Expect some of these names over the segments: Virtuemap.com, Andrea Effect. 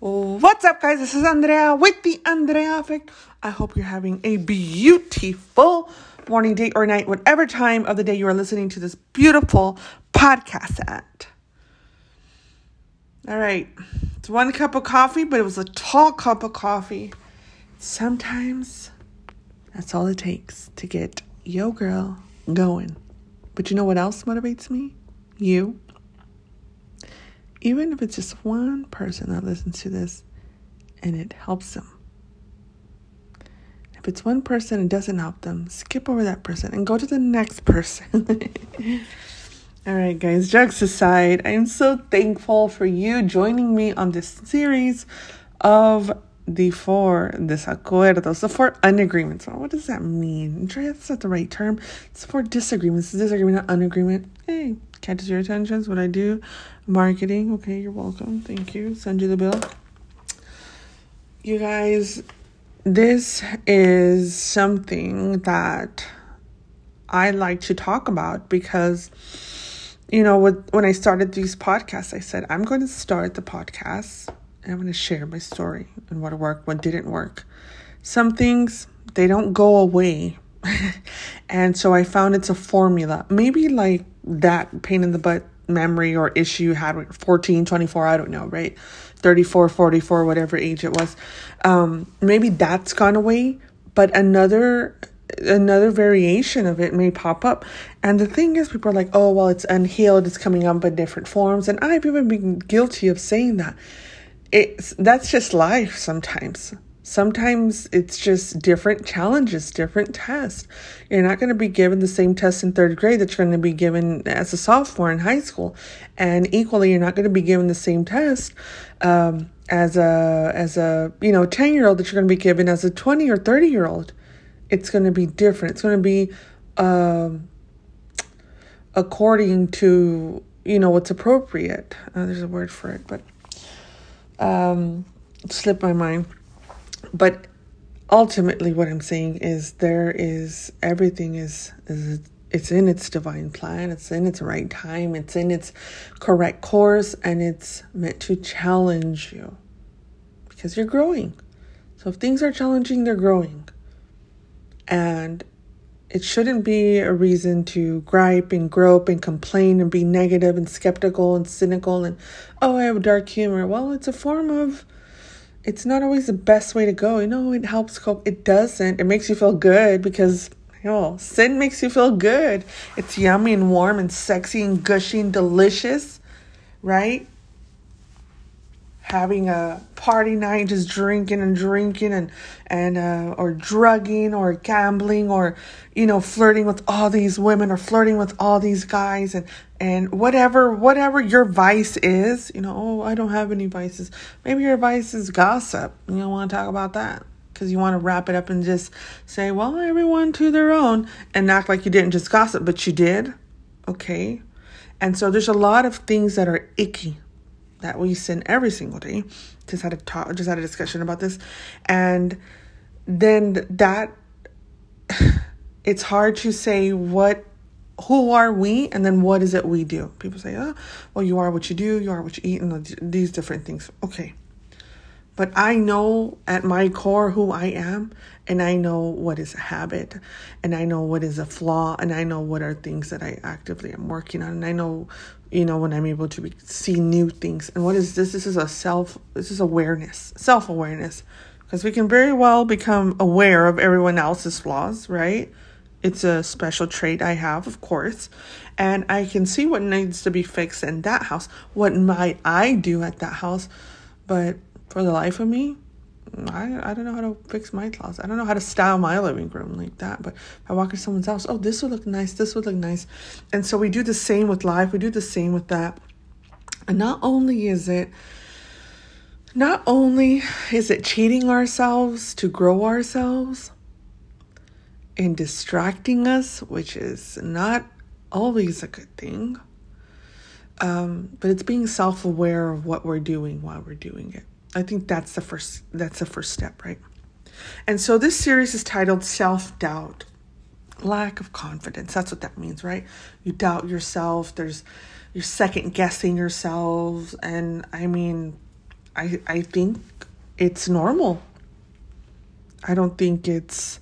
What's up, guys? This is Andrea with the Andrea Effect. I hope you're having a beautiful morning, day, or night, whatever time of the day you are listening to this beautiful podcast at. All right. It's one cup of coffee, but it was a tall cup of coffee. Sometimes that's all it takes to get yo girl going. But you know what else motivates me? You. Even if it's just one person that listens to this and it helps them. If it's one person and doesn't help them, skip over that person and go to the next person. All right, guys, jokes aside, I am so thankful for you joining me on this series of the 4 desacuerdos, the 4 unagreements. Well, what does that mean? That's not the right term. It's 4 disagreements. It's disagreement, not unagreement. Hey, catches your attention. What I do. Marketing. Okay, you're welcome. Thank you. Send you the bill. You guys, this is something that I like to talk about because, you know, when I started these podcasts, I said, I'm going to start the podcast. I'm going to share my story and what worked, what didn't work. Some things, they don't go away. And so I found it's a formula. Maybe like that pain in the butt memory or issue you had with 14, 24, I don't know, right? 34, 44, whatever age it was. Maybe that's gone away, but another variation of it may pop up. And the thing is, people are like, oh, well, it's unhealed. It's coming up in different forms. And I've even been guilty of saying that. That's just life sometimes. Sometimes it's just different challenges, different tests. You're not going to be given the same test in third grade that you're going to be given as a sophomore in high school. And equally, you're not going to be given the same test as a 10-year-old that you're going to be given as a 20 or 30-year-old. It's going to be different. It's going to be according to, what's appropriate. There's a word for it, but... slipped my mind. But ultimately what I'm saying is everything is in its divine plan. It's in its right time. It's in its correct course, and it's meant to challenge you because you're growing. So if things are challenging, they're growing. And it shouldn't be a reason to gripe and grope and complain and be negative and skeptical and cynical and, oh, I have dark humor. Well, it's a form of, it's not always the best way to go. It helps cope. It doesn't. It makes you feel good because, sin makes you feel good. It's yummy and warm and sexy and gushy and delicious, right? Having a party night, just drinking and or drugging or gambling or, flirting with all these women or flirting with all these guys and whatever your vice is, I don't have any vices. Maybe your vice is gossip. You don't want to talk about that because you want to wrap it up and just say, well, everyone to their own, and act like you didn't just gossip, but you did. Okay. And so there's a lot of things that are icky that we sin every single day. Just had a discussion about this. And then that, it's hard to say who are we? And then what is it we do? People say, you are what you do. You are what you eat and these different things. Okay. But I know at my core who I am, and I know what is a habit, and I know what is a flaw, and I know what are things that I actively am working on, and I know, when I'm able to see new things. And what is this? This is awareness, self-awareness, because we can very well become aware of everyone else's flaws, right? It's a special trait I have, of course, and I can see what needs to be fixed in that house. What might I do at that house? But for the life of me, I don't know how to fix my closet. I don't know how to style my living room like that. But if I walk into someone's house, this would look nice. This would look nice. And so we do the same with life. We do the same with that. And not only is it cheating ourselves to grow ourselves and distracting us, which is not always a good thing, but it's being self-aware of what we're doing while we're doing it. I think that's the first step, right? And so this series is titled Self-Doubt, Lack of Confidence. That's what that means, right? You doubt yourself. You're second guessing yourselves. And I mean, I think it's normal. I don't think it's,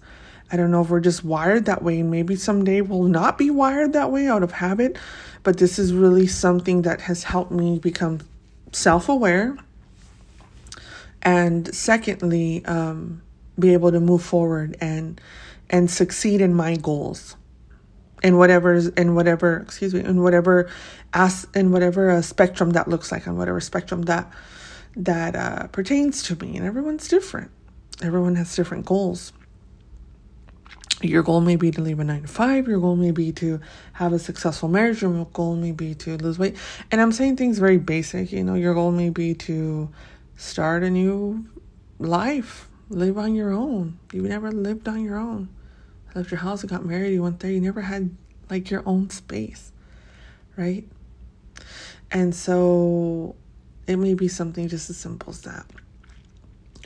I don't know if we're just wired that way, and maybe someday we'll not be wired that way out of habit, but this is really something that has helped me become self-aware. And secondly, be able to move forward and succeed in my goals, in whatever spectrum that looks like, on whatever spectrum that pertains to me. And everyone's different. Everyone has different goals. Your goal may be to leave a 9-to-5. Your goal may be to have a successful marriage. Your goal may be to lose weight. And I'm saying things very basic. You know, your goal may be to start a new life. Live on your own. You never lived on your own. You left your house and got married. You went there. You never had like your own space, right? And so it may be something just as simple as that.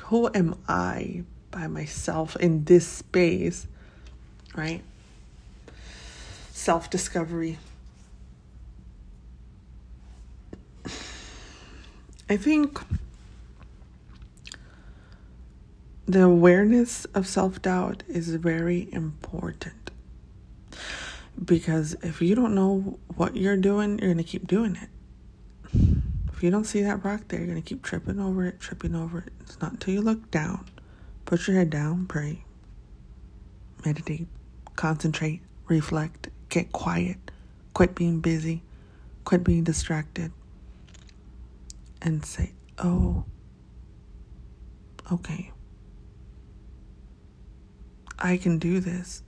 Who am I by myself in this space, right? Self-discovery. I think the awareness of self-doubt is very important, because if you don't know what you're doing, you're going to keep doing it. If you don't see that rock there, you're going to keep tripping over it. It's not until you look down, put your head down, pray, meditate, concentrate, reflect, get quiet, quit being busy, quit being distracted, and say, oh, okay, I can do this.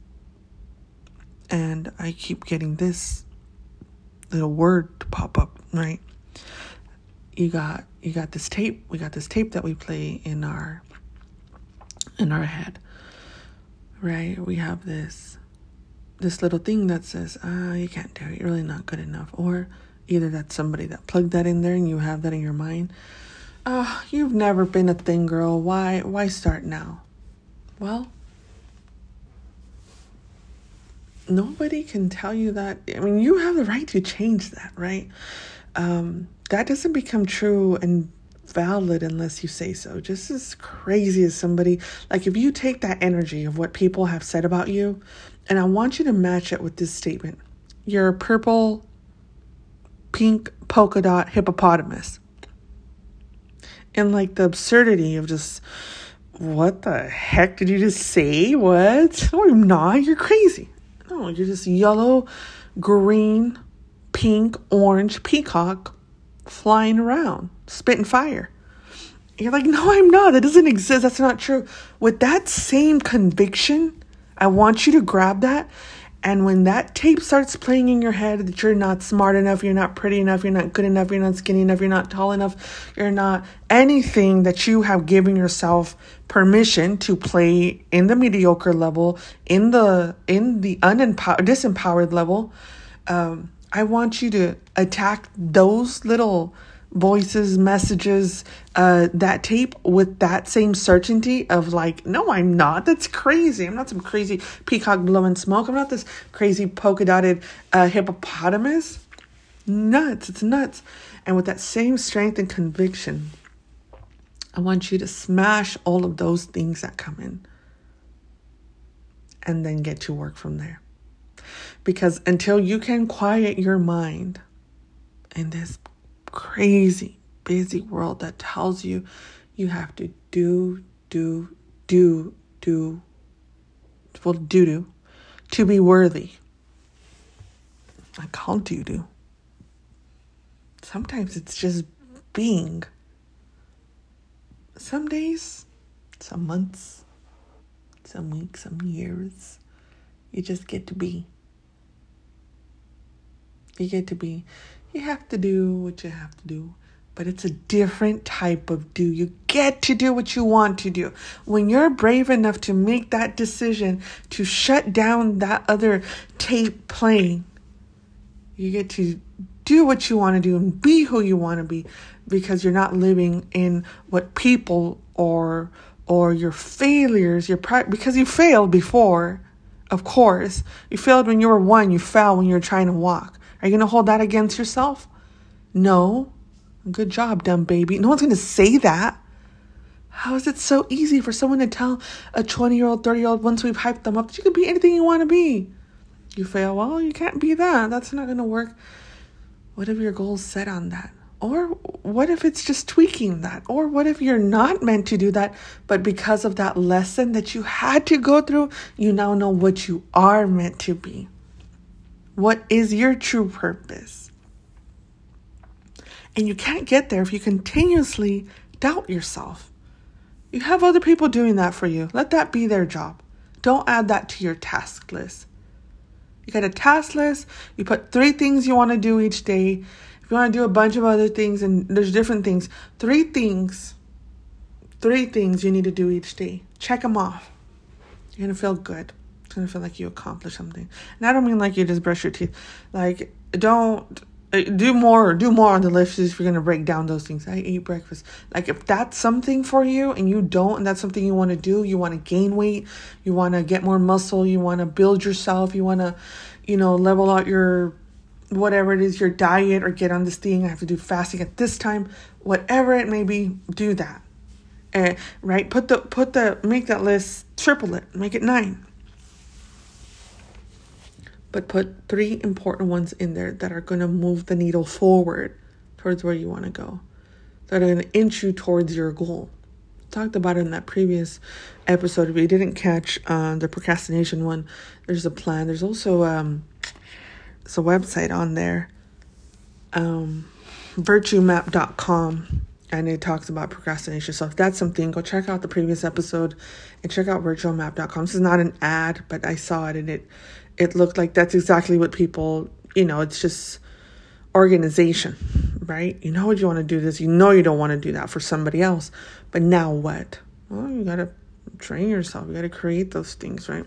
And I keep getting this little word to pop up, right? You got this tape. We got this tape that we play in our head, right? We have this little thing that says, you can't do it. You're really not good enough. Or either that's somebody that plugged that in there and you have that in your mind. You've never been a thing, girl. Why start now? Well, nobody can tell you that. I mean, you have the right to change that, right? That doesn't become true and valid unless you say so. Just as crazy as somebody, like if you take that energy of what people have said about you, and I want you to match it with this statement. You're a purple, pink, polka dot hippopotamus. And like the absurdity of just, what the heck did you just say? What? No, I'm not. You're crazy. No, you're just yellow, green, pink, orange peacock flying around, spitting fire. You're like, no, I'm not. That doesn't exist. That's not true. With that same conviction, I want you to grab that. And when that tape starts playing in your head that you're not smart enough, you're not pretty enough, you're not good enough, you're not skinny enough, you're not tall enough, you're not anything that you have given yourself permission to play in the mediocre level, in the disempowered level, I want you to attack those little voices, messages, that tape with that same certainty of like, no, I'm not. That's crazy. I'm not some crazy peacock blowing smoke. I'm not this crazy polka dotted hippopotamus. Nuts. It's nuts. And with that same strength and conviction, I want you to smash all of those things that come in and then get to work from there. Because until you can quiet your mind in this crazy, busy world that tells you you have to do to be worthy. I call do. Sometimes it's just being. Some days, some months, some weeks, some years, you just get to be. You get to be. You have to do what you have to do, but it's a different type of do. You get to do what you want to do. When you're brave enough to make that decision to shut down that other tape playing, you get to do what you want to do and be who you want to be, because you're not living in what people or your failures, because you failed before, of course. You failed when you were one, you fell when you were trying to walk. Are you going to hold that against yourself? No. Good job, dumb baby. No one's going to say that. How is it so easy for someone to tell a 20-year-old, 30-year-old, once we've hyped them up, that you can be anything you want to be? You fail, well, you can't be that. That's not going to work. What if your goal's set on that? Or what if it's just tweaking that? Or what if you're not meant to do that, but because of that lesson that you had to go through, you now know what you are meant to be? What is your true purpose? And you can't get there if you continuously doubt yourself. You have other people doing that for you. Let that be their job. Don't add that to your task list. You got a task list. You put 3 things you want to do each day. If you want to do a bunch of other things, and there's different things. 3 things you need to do each day. Check them off. You're going to feel good. It's going to feel like you accomplished something. And I don't mean like you just brush your teeth. Like, don't... Do more on the list if you're going to break down those things. I ate breakfast. Like, if that's something for you and you don't, and that's something you want to do, you want to gain weight, you want to get more muscle, you want to build yourself, you want to, level out your, whatever it is, your diet, or get on this thing, I have to do fasting at this time, whatever it may be, do that. And, right? Make that list, triple it, make it 9. But put 3 important ones in there that are going to move the needle forward towards where you want to go, that are going to inch you towards your goal. Talked about it in that previous episode. If you didn't catch the procrastination one, there's a plan. There's also there's a website on there, Virtuemap.com, and it talks about procrastination. So if that's something, go check out the previous episode and check out Virtuemap.com. This is not an ad, but I saw it and it looked like that's exactly what people, it's just organization, right? You know what you want to do this. You know you don't want to do that for somebody else. But now what? Well, you got to train yourself. You got to create those things, right?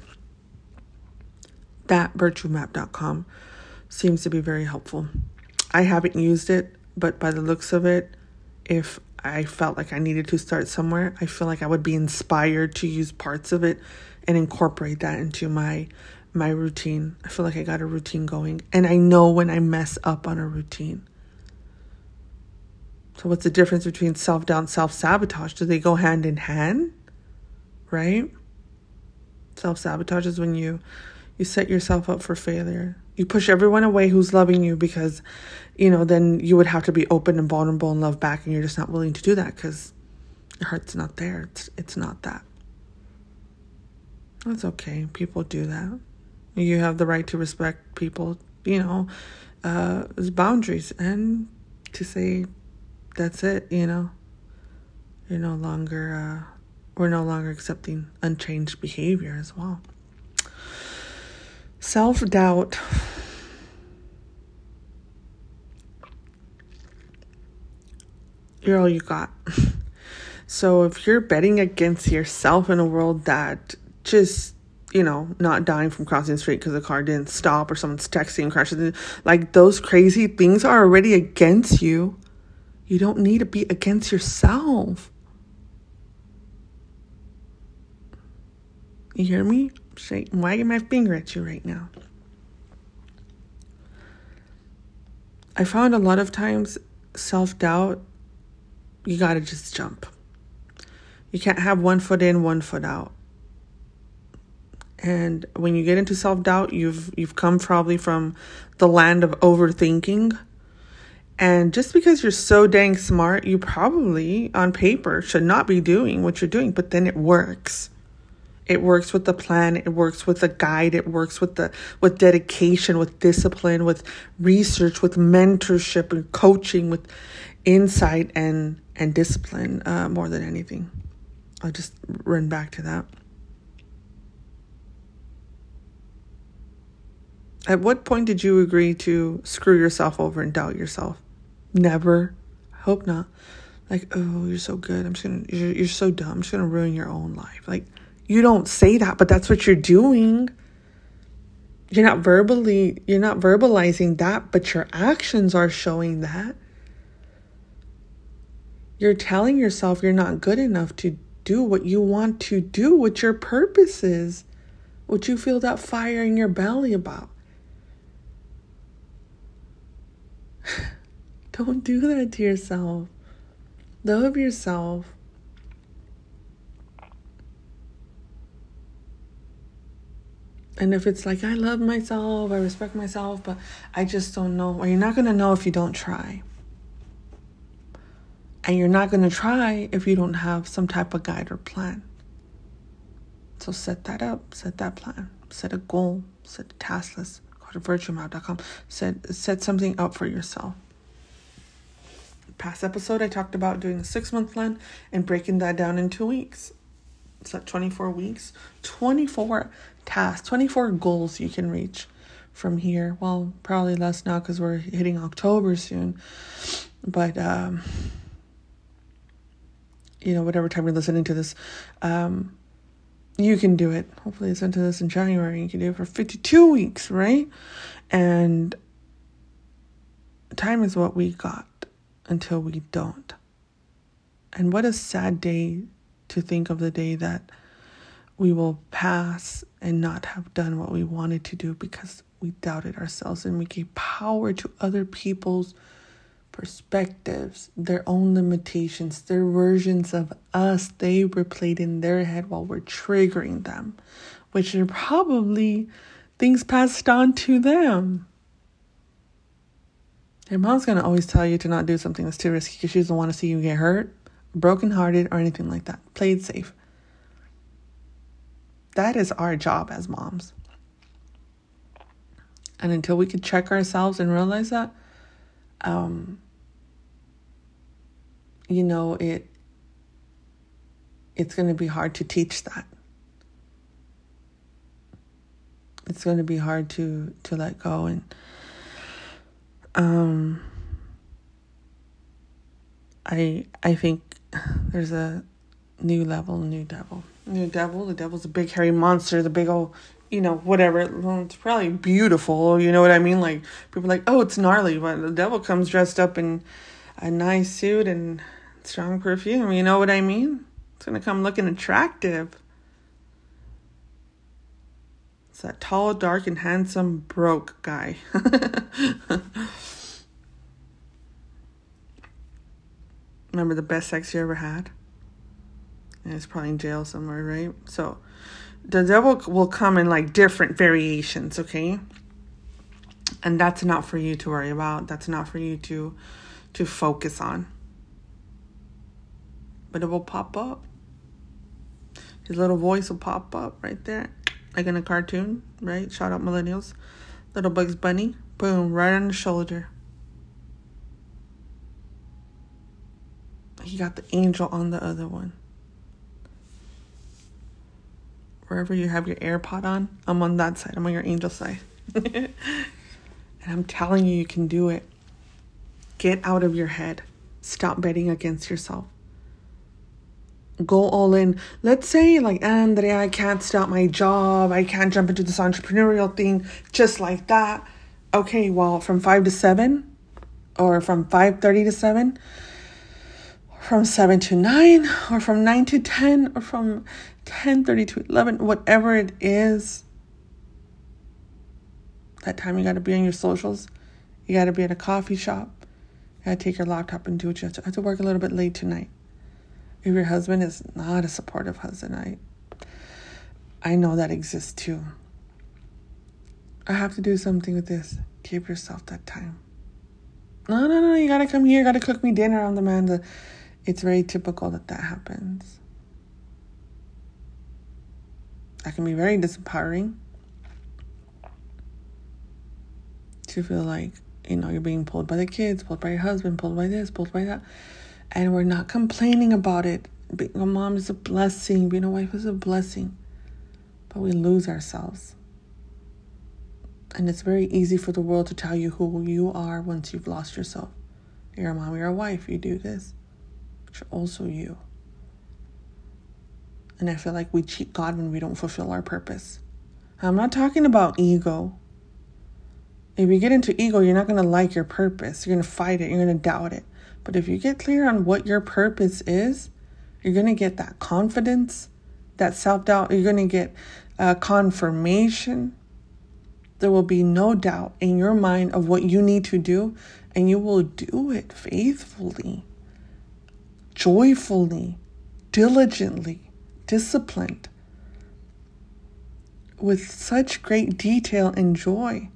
That virtuemap.com seems to be very helpful. I haven't used it, but by the looks of it, if I felt like I needed to start somewhere, I feel like I would be inspired to use parts of it and incorporate that into my routine. I feel like I got a routine going, and I know when I mess up on a routine. So what's the difference between self-doubt, self-sabotage? Do they go hand in hand? Right? Self-sabotage is when you set yourself up for failure. You push everyone away who's loving you because, then you would have to be open and vulnerable and love back, and you're just not willing to do that because your heart's not there. It's not that. That's okay. People do that. You have the right to respect people, as boundaries, and to say, that's it, we're no longer accepting unchanged behavior as well. Self-doubt. You're all you got. So if you're betting against yourself in a world that just, not dying from crossing the street because the car didn't stop or someone's texting crashes. Like, those crazy things are already against you. You don't need to be against yourself. You hear me? I'm wagging my finger at you right now. I found a lot of times self-doubt, you got to just jump. You can't have one foot in, one foot out. And when you get into self-doubt, you've come probably from the land of overthinking. And just because you're so dang smart, you probably, on paper, should not be doing what you're doing. But then it works. It works with the plan. It works with the guide. It works with dedication, with discipline, with research, with mentorship and coaching, with insight and discipline more than anything. I'll just run back to that. At what point did you agree to screw yourself over and doubt yourself? Never. I hope not. Like, oh, you're so good. You're so dumb. I'm just going to ruin your own life. Like, you don't say that, but that's what you're doing. You're not verbalizing that, but your actions are showing that. You're telling yourself you're not good enough to do what you want to do, what your purpose is, what you feel that fire in your belly about. Don't do that to yourself. Love yourself. And if it's like, I love myself, I respect myself, but I just don't know. Or you're not going to know if you don't try. And you're not going to try if you don't have some type of guide or plan. So set that up. Set that plan. Set a goal. Set a task list. Go to virtuemap.com. Set something up for yourself. Past episode, I talked about doing a 6-month plan and breaking that down in 2 weeks. It's like 24 weeks, 24 tasks, 24 goals you can reach from here. Well, probably less now because we're hitting October soon. But, whatever time you're listening to this, you can do it. Hopefully listen to this in January. You can do it for 52 weeks, right? And time is what we got until we don't. And what a sad day to think of the day that we will pass and not have done what we wanted to do because we doubted ourselves and we gave power to other people's perspectives, their own limitations, their versions of us they replayed in their head while we're triggering them, which are probably things passed on to them. Your mom's going to always tell you to not do something that's too risky because she doesn't want to see you get hurt, brokenhearted, or anything like that. Play it safe. That is our job as moms. And until we can check ourselves and realize that, it's going to be hard to teach that. It's going to be hard to let go and I think there's a new level, new devil. New devil, the devil's a big hairy monster, the big old, whatever. Well, it's probably beautiful, you know what I mean? Like, people are like, oh, it's gnarly, but the devil comes dressed up in a nice suit and strong perfume, you know what I mean? It's going to come looking attractive. It's that tall, dark, and handsome, broke guy. Remember the best sex you ever had? And it's probably in jail somewhere, right? So the devil will come in like different variations, okay? And that's not for you to worry about. That's not for you to focus on. But it will pop up. His little voice will pop up right there. Like in a cartoon, right? Shout out millennials. Little Bugs Bunny. Boom, right on the shoulder. He got the angel on the other one. Wherever you have your AirPod on, I'm on that side. I'm on your angel side. And I'm telling you, you can do it. Get out of your head. Stop betting against yourself. Go all in. Let's say like, Andrea, I can't stop my job. I can't jump into this entrepreneurial thing just like that. Okay, well, from 5 to 7 or from 5:30 to 7, or from 7 to 9 or from 9 to 10 or from 10:30 to 11, whatever it is. That time you got to be on your socials. You got to be at a coffee shop. You got to take your laptop and do what you have to. I have to work a little bit late tonight. If your husband is not a supportive husband, I know that exists too. I have to do something with this. Give yourself that time. No, you gotta come here, gotta cook me dinner on the Amanda. It's very typical that happens. That can be very disempowering to feel like, you're being pulled by the kids, pulled by your husband, pulled by this, pulled by that. And we're not complaining about it. Being a mom is a blessing. Being a wife is a blessing. But we lose ourselves. And it's very easy for the world to tell you who you are once you've lost yourself. You're a mom, you're a wife, you do this. But you're also you. And I feel like we cheat God when we don't fulfill our purpose. I'm not talking about ego. If you get into ego, you're not going to like your purpose. You're going to fight it. You're going to doubt it. But if you get clear on what your purpose is, you're going to get that confidence, that self-doubt. You're going to get confirmation. There will be no doubt in your mind of what you need to do, and you will do it faithfully, joyfully, diligently, disciplined, with such great detail and joy.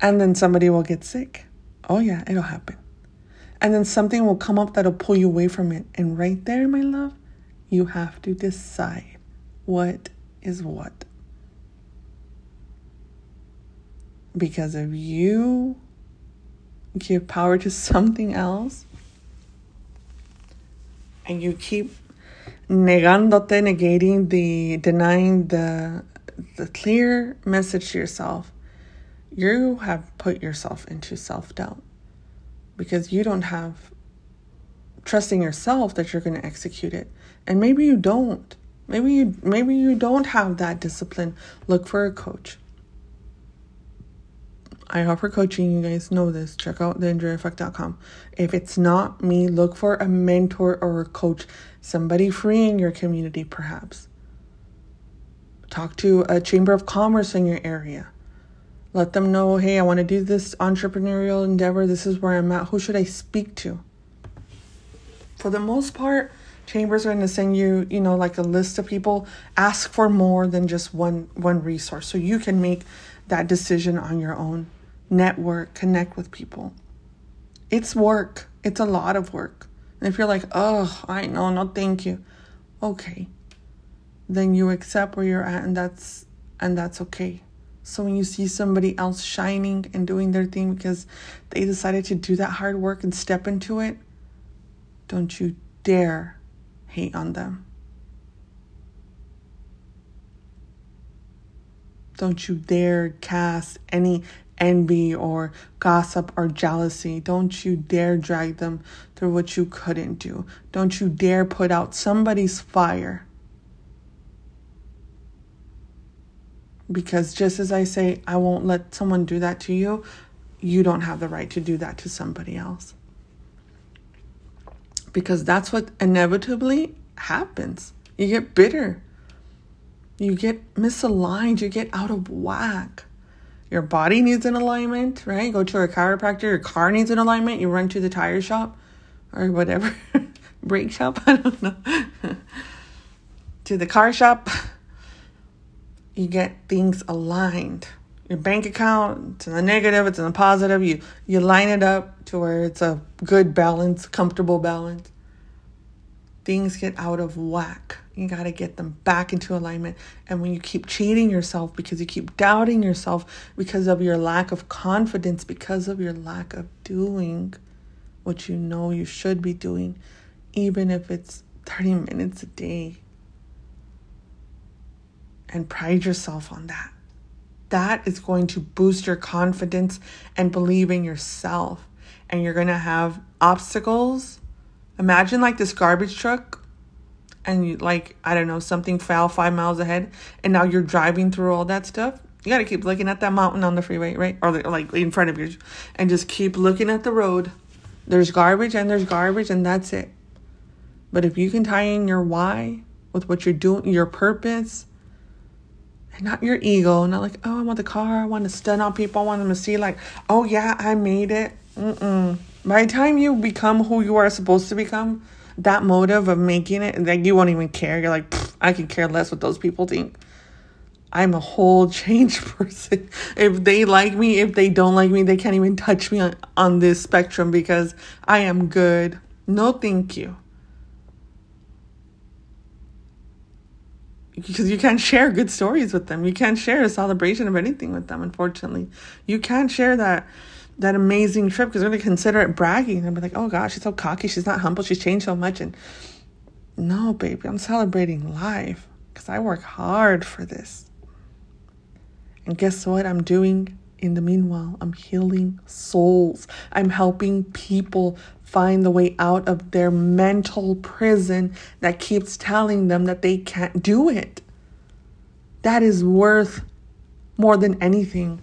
And then somebody will get sick. Oh yeah, it'll happen. And then something will come up that'll pull you away from it. And right there, my love, you have to decide what is what. Because if you give power to something else and you keep denying the clear message to yourself, you have put yourself into self-doubt, because you don't have trusting yourself that you're going to execute it. And maybe you don't. Maybe you don't have that discipline. Look for a coach. I offer coaching. You guys know this. Check out theandreaeffect.com. If it's not me, look for a mentor or a coach, somebody free in your community perhaps. Talk to a chamber of commerce in your area. Let them know, hey, I want to do this entrepreneurial endeavor. This is where I'm at. Who should I speak to? For the most part, chambers are going to send you, like a list of people. Ask for more than just one resource, so you can make that decision on your own. Network, connect with people. It's work. It's a lot of work. And if you're like, oh, I know, no thank you. Okay. Then you accept where you're at, and that's okay. So when you see somebody else shining and doing their thing because they decided to do that hard work and step into it, don't you dare hate on them. Don't you dare cast any envy or gossip or jealousy. Don't you dare drag them through what you couldn't do. Don't you dare put out somebody's fire. Because just as I say, I won't let someone do that to you, you don't have the right to do that to somebody else. Because that's what inevitably happens. You get bitter. You get misaligned. You get out of whack. Your body needs an alignment, right? Go to a chiropractor. Your car needs an alignment. You run to the tire shop or whatever. Brake shop, I don't know. To the car shop. You get things aligned. Your bank account, it's in the negative, it's in the positive. You line it up to where it's a good balance, comfortable balance. Things get out of whack. You got to get them back into alignment. And when you keep cheating yourself because you keep doubting yourself because of your lack of confidence, because of your lack of doing what you know you should be doing, even if it's 30 minutes a day, and pride yourself on that. That is going to boost your confidence and believe in yourself. And you're going to have obstacles. Imagine like this garbage truck. And something fell 5 miles ahead. And now you're driving through all that stuff. You got to keep looking at that mountain on the freeway, right? Or like in front of you. And just keep looking at the road. There's garbage and that's it. But if you can tie in your why with what you're doing, your purpose, and not your ego, not like, oh, I want the car, I want to stun on people, I want them to see like, oh yeah, I made it. By the time you become who you are supposed to become, that motive of making it, like, you won't even care. You're like, I can care less what those people think. I'm a whole changed person. If they like me, if they don't like me, they can't even touch me on this spectrum because I am good. No, thank you. Because you can't share good stories with them. You can't share a celebration of anything with them, unfortunately. You can't share that amazing trip because they're going to consider it bragging. They'll be like, oh, gosh, she's so cocky. She's not humble. She's changed so much. And no, baby, I'm celebrating life because I work hard for this. And guess what I'm doing in the meanwhile? I'm healing souls. I'm helping people find the way out of their mental prison that keeps telling them that they can't do it. That is worth more than anything.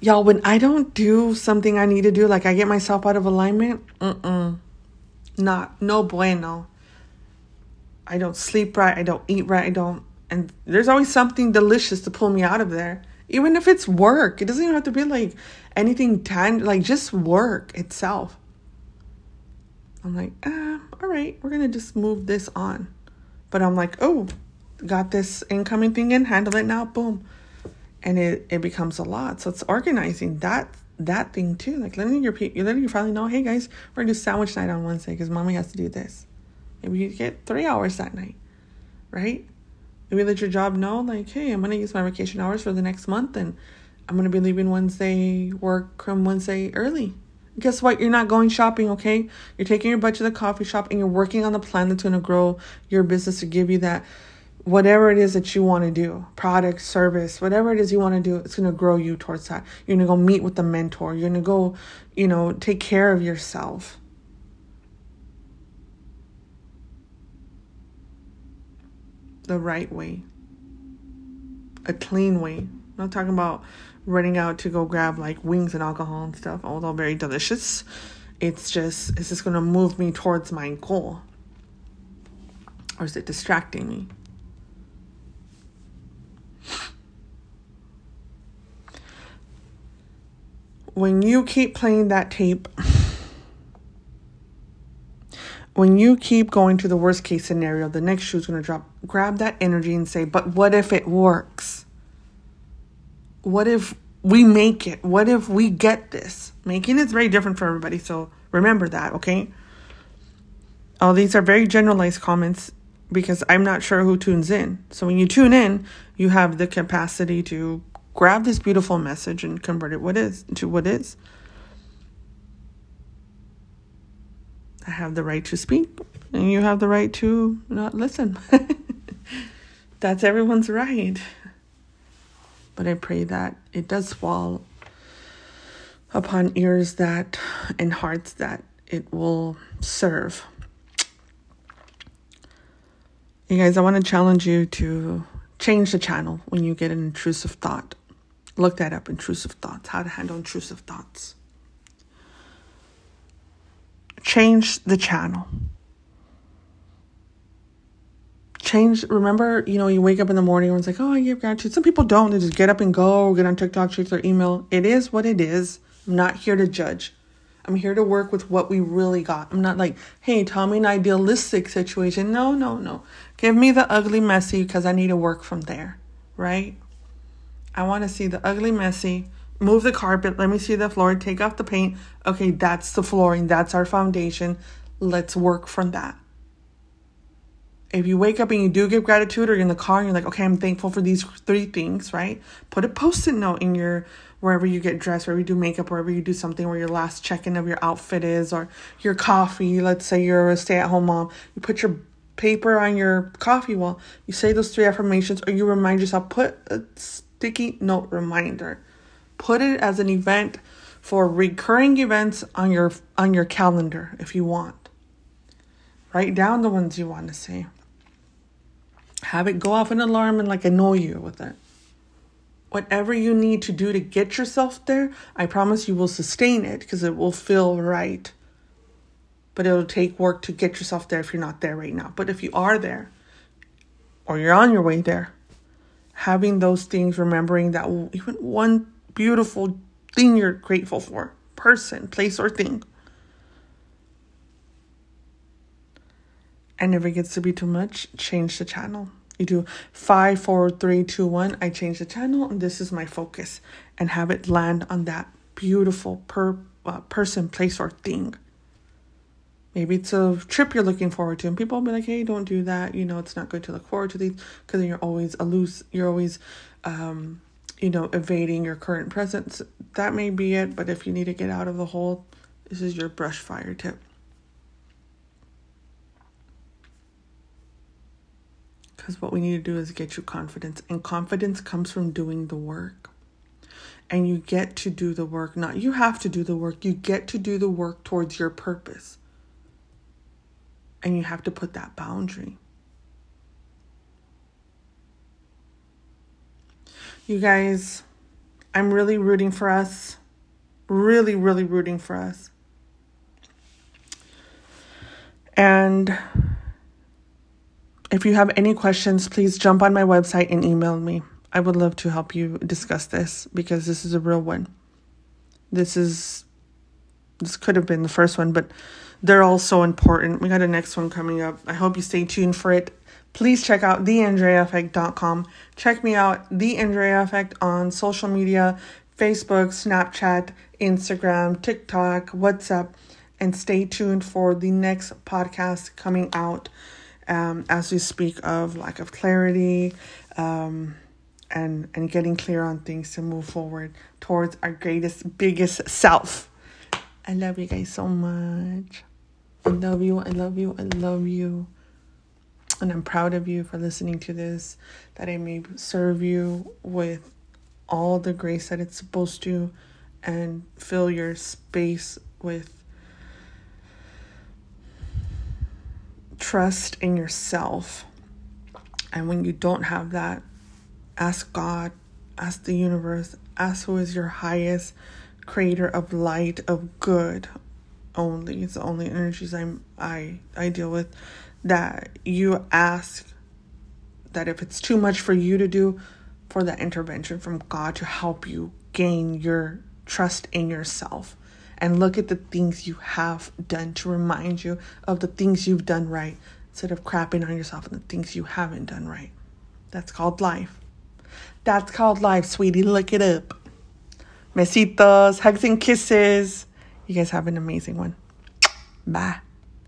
Y'all, when I don't do something I need to do, like I get myself out of alignment, no bueno. I don't sleep right. I don't eat right. I don't And there's always something delicious to pull me out of there. Even if it's work, it doesn't even have to be like anything like just work itself. I'm like, all right, we're going to just move this on. But I'm like, oh, got this incoming thing in, handle it now, boom. And it becomes a lot. So it's organizing that thing too. Like letting your family know, hey guys, we're going to do sandwich night on Wednesday because mommy has to do this. Maybe you get 3 hours that night, right? Maybe let your job know, like, hey, I'm going to use my vacation hours for the next month and I'm going to be leaving Wednesday, work from Wednesday early. Guess what? You're not going shopping, okay? You're taking your butt to the coffee shop and you're working on the plan that's going to grow your business to give you that, whatever it is that you want to do, product, service, whatever it is you want to do, it's going to grow you towards that. You're going to go meet with the mentor. You're going to go, take care of yourself. The right way, a clean way. I'm not talking about running out to go grab like wings and alcohol and stuff, although very delicious. It's just going to move me towards my goal, or is it distracting me? When you keep playing that tape, when you keep going to the worst case scenario, the next shoe's going to drop. Grab that energy and say, but what if it works? What if we make it? What if we get this? Making it's very different for everybody, so remember that, okay? Oh, these are very generalized comments because I'm not sure who tunes in. So when you tune in, you have the capacity to grab this beautiful message and convert it to what is. I have the right to speak, and you have the right to not listen. That's everyone's right. But I pray that it does fall upon ears that and hearts that it will serve. You guys, I want to challenge you to change the channel when you get an intrusive thought. Look that up, intrusive thoughts, how to handle intrusive thoughts. Change the channel. Remember, you wake up in the morning, everyone's like, oh, I give gratitude. Some people don't. They just get up and go, get on TikTok, check their email. It is what it is. I'm not here to judge. I'm here to work with what we really got. I'm not like, hey, tell me an idealistic situation. No. Give me the ugly, messy, because I need to work from there, right? I want to see the ugly, messy. Move the carpet. Let me see the floor. Take off the paint. Okay, that's the flooring. That's our foundation. Let's work from that. If you wake up and you do give gratitude, or you're in the car and you're like, okay, I'm thankful for these 3 things, right? Put a post-it note in your, wherever you get dressed, wherever you do makeup, wherever you do something, where your last check-in of your outfit is, or your coffee. Let's say you're a stay-at-home mom. You put your paper on your coffee wall. You say those 3 affirmations, or you remind yourself, put a sticky note reminder. Put it as an event for recurring events on your calendar if you want. Write down the ones you want to say. Have it go off an alarm and like annoy you with it. Whatever you need to do to get yourself there, I promise you will sustain it because it will feel right. But it'll take work to get yourself there if you're not there right now. But if you are there, or you're on your way there, having those things, remembering that even one beautiful thing you're grateful for, person, place, or thing. And if it gets to be too much, change the channel. You do 5, 4, 3, 2, 1. I change the channel, and this is my focus, and have it land on that beautiful person, place, or thing. Maybe it's a trip you're looking forward to, and people will be like, "Hey, don't do that. It's not good to look forward to these because then you're always aloof. You're always, evading your current presence." That may be it, but if you need to get out of the hole, this is your brush fire tip. Because what we need to do is get you confidence, and confidence comes from doing the work. And you get to do the work. Not you have to do the work. You get to do the work towards your purpose. And you have to put that boundary. You guys, I'm really rooting for us. Really, really rooting for us. And If you have any questions, please jump on my website and email me. I would love to help you discuss this because this is a real one. This could have been the first one, but they're all so important. We got a next one coming up. I hope you stay tuned for it. Please check out theandreaeffect.com. Check me out, The Andrea Effect, on social media, Facebook, Snapchat, Instagram, TikTok, WhatsApp, and stay tuned for the next podcast coming out as we speak of lack of clarity and getting clear on things to move forward towards our greatest, biggest self. I love you guys so much. I love you. I love you. I love you. And I'm proud of you for listening to this, that I may serve you with all the grace that it's supposed to and fill your space with trust in yourself. And when you don't have that, ask God, ask the universe, ask who is your highest creator of light, of good only. It's the only energies I deal with. That you ask that if it's too much for you to do, for that intervention from God to help you gain your trust in yourself. And look at the things you have done to remind you of the things you've done right, instead of crapping on yourself and the things you haven't done right. That's called life. That's called life, sweetie. Look it up. Besitos, hugs and kisses. You guys have an amazing one. Bye.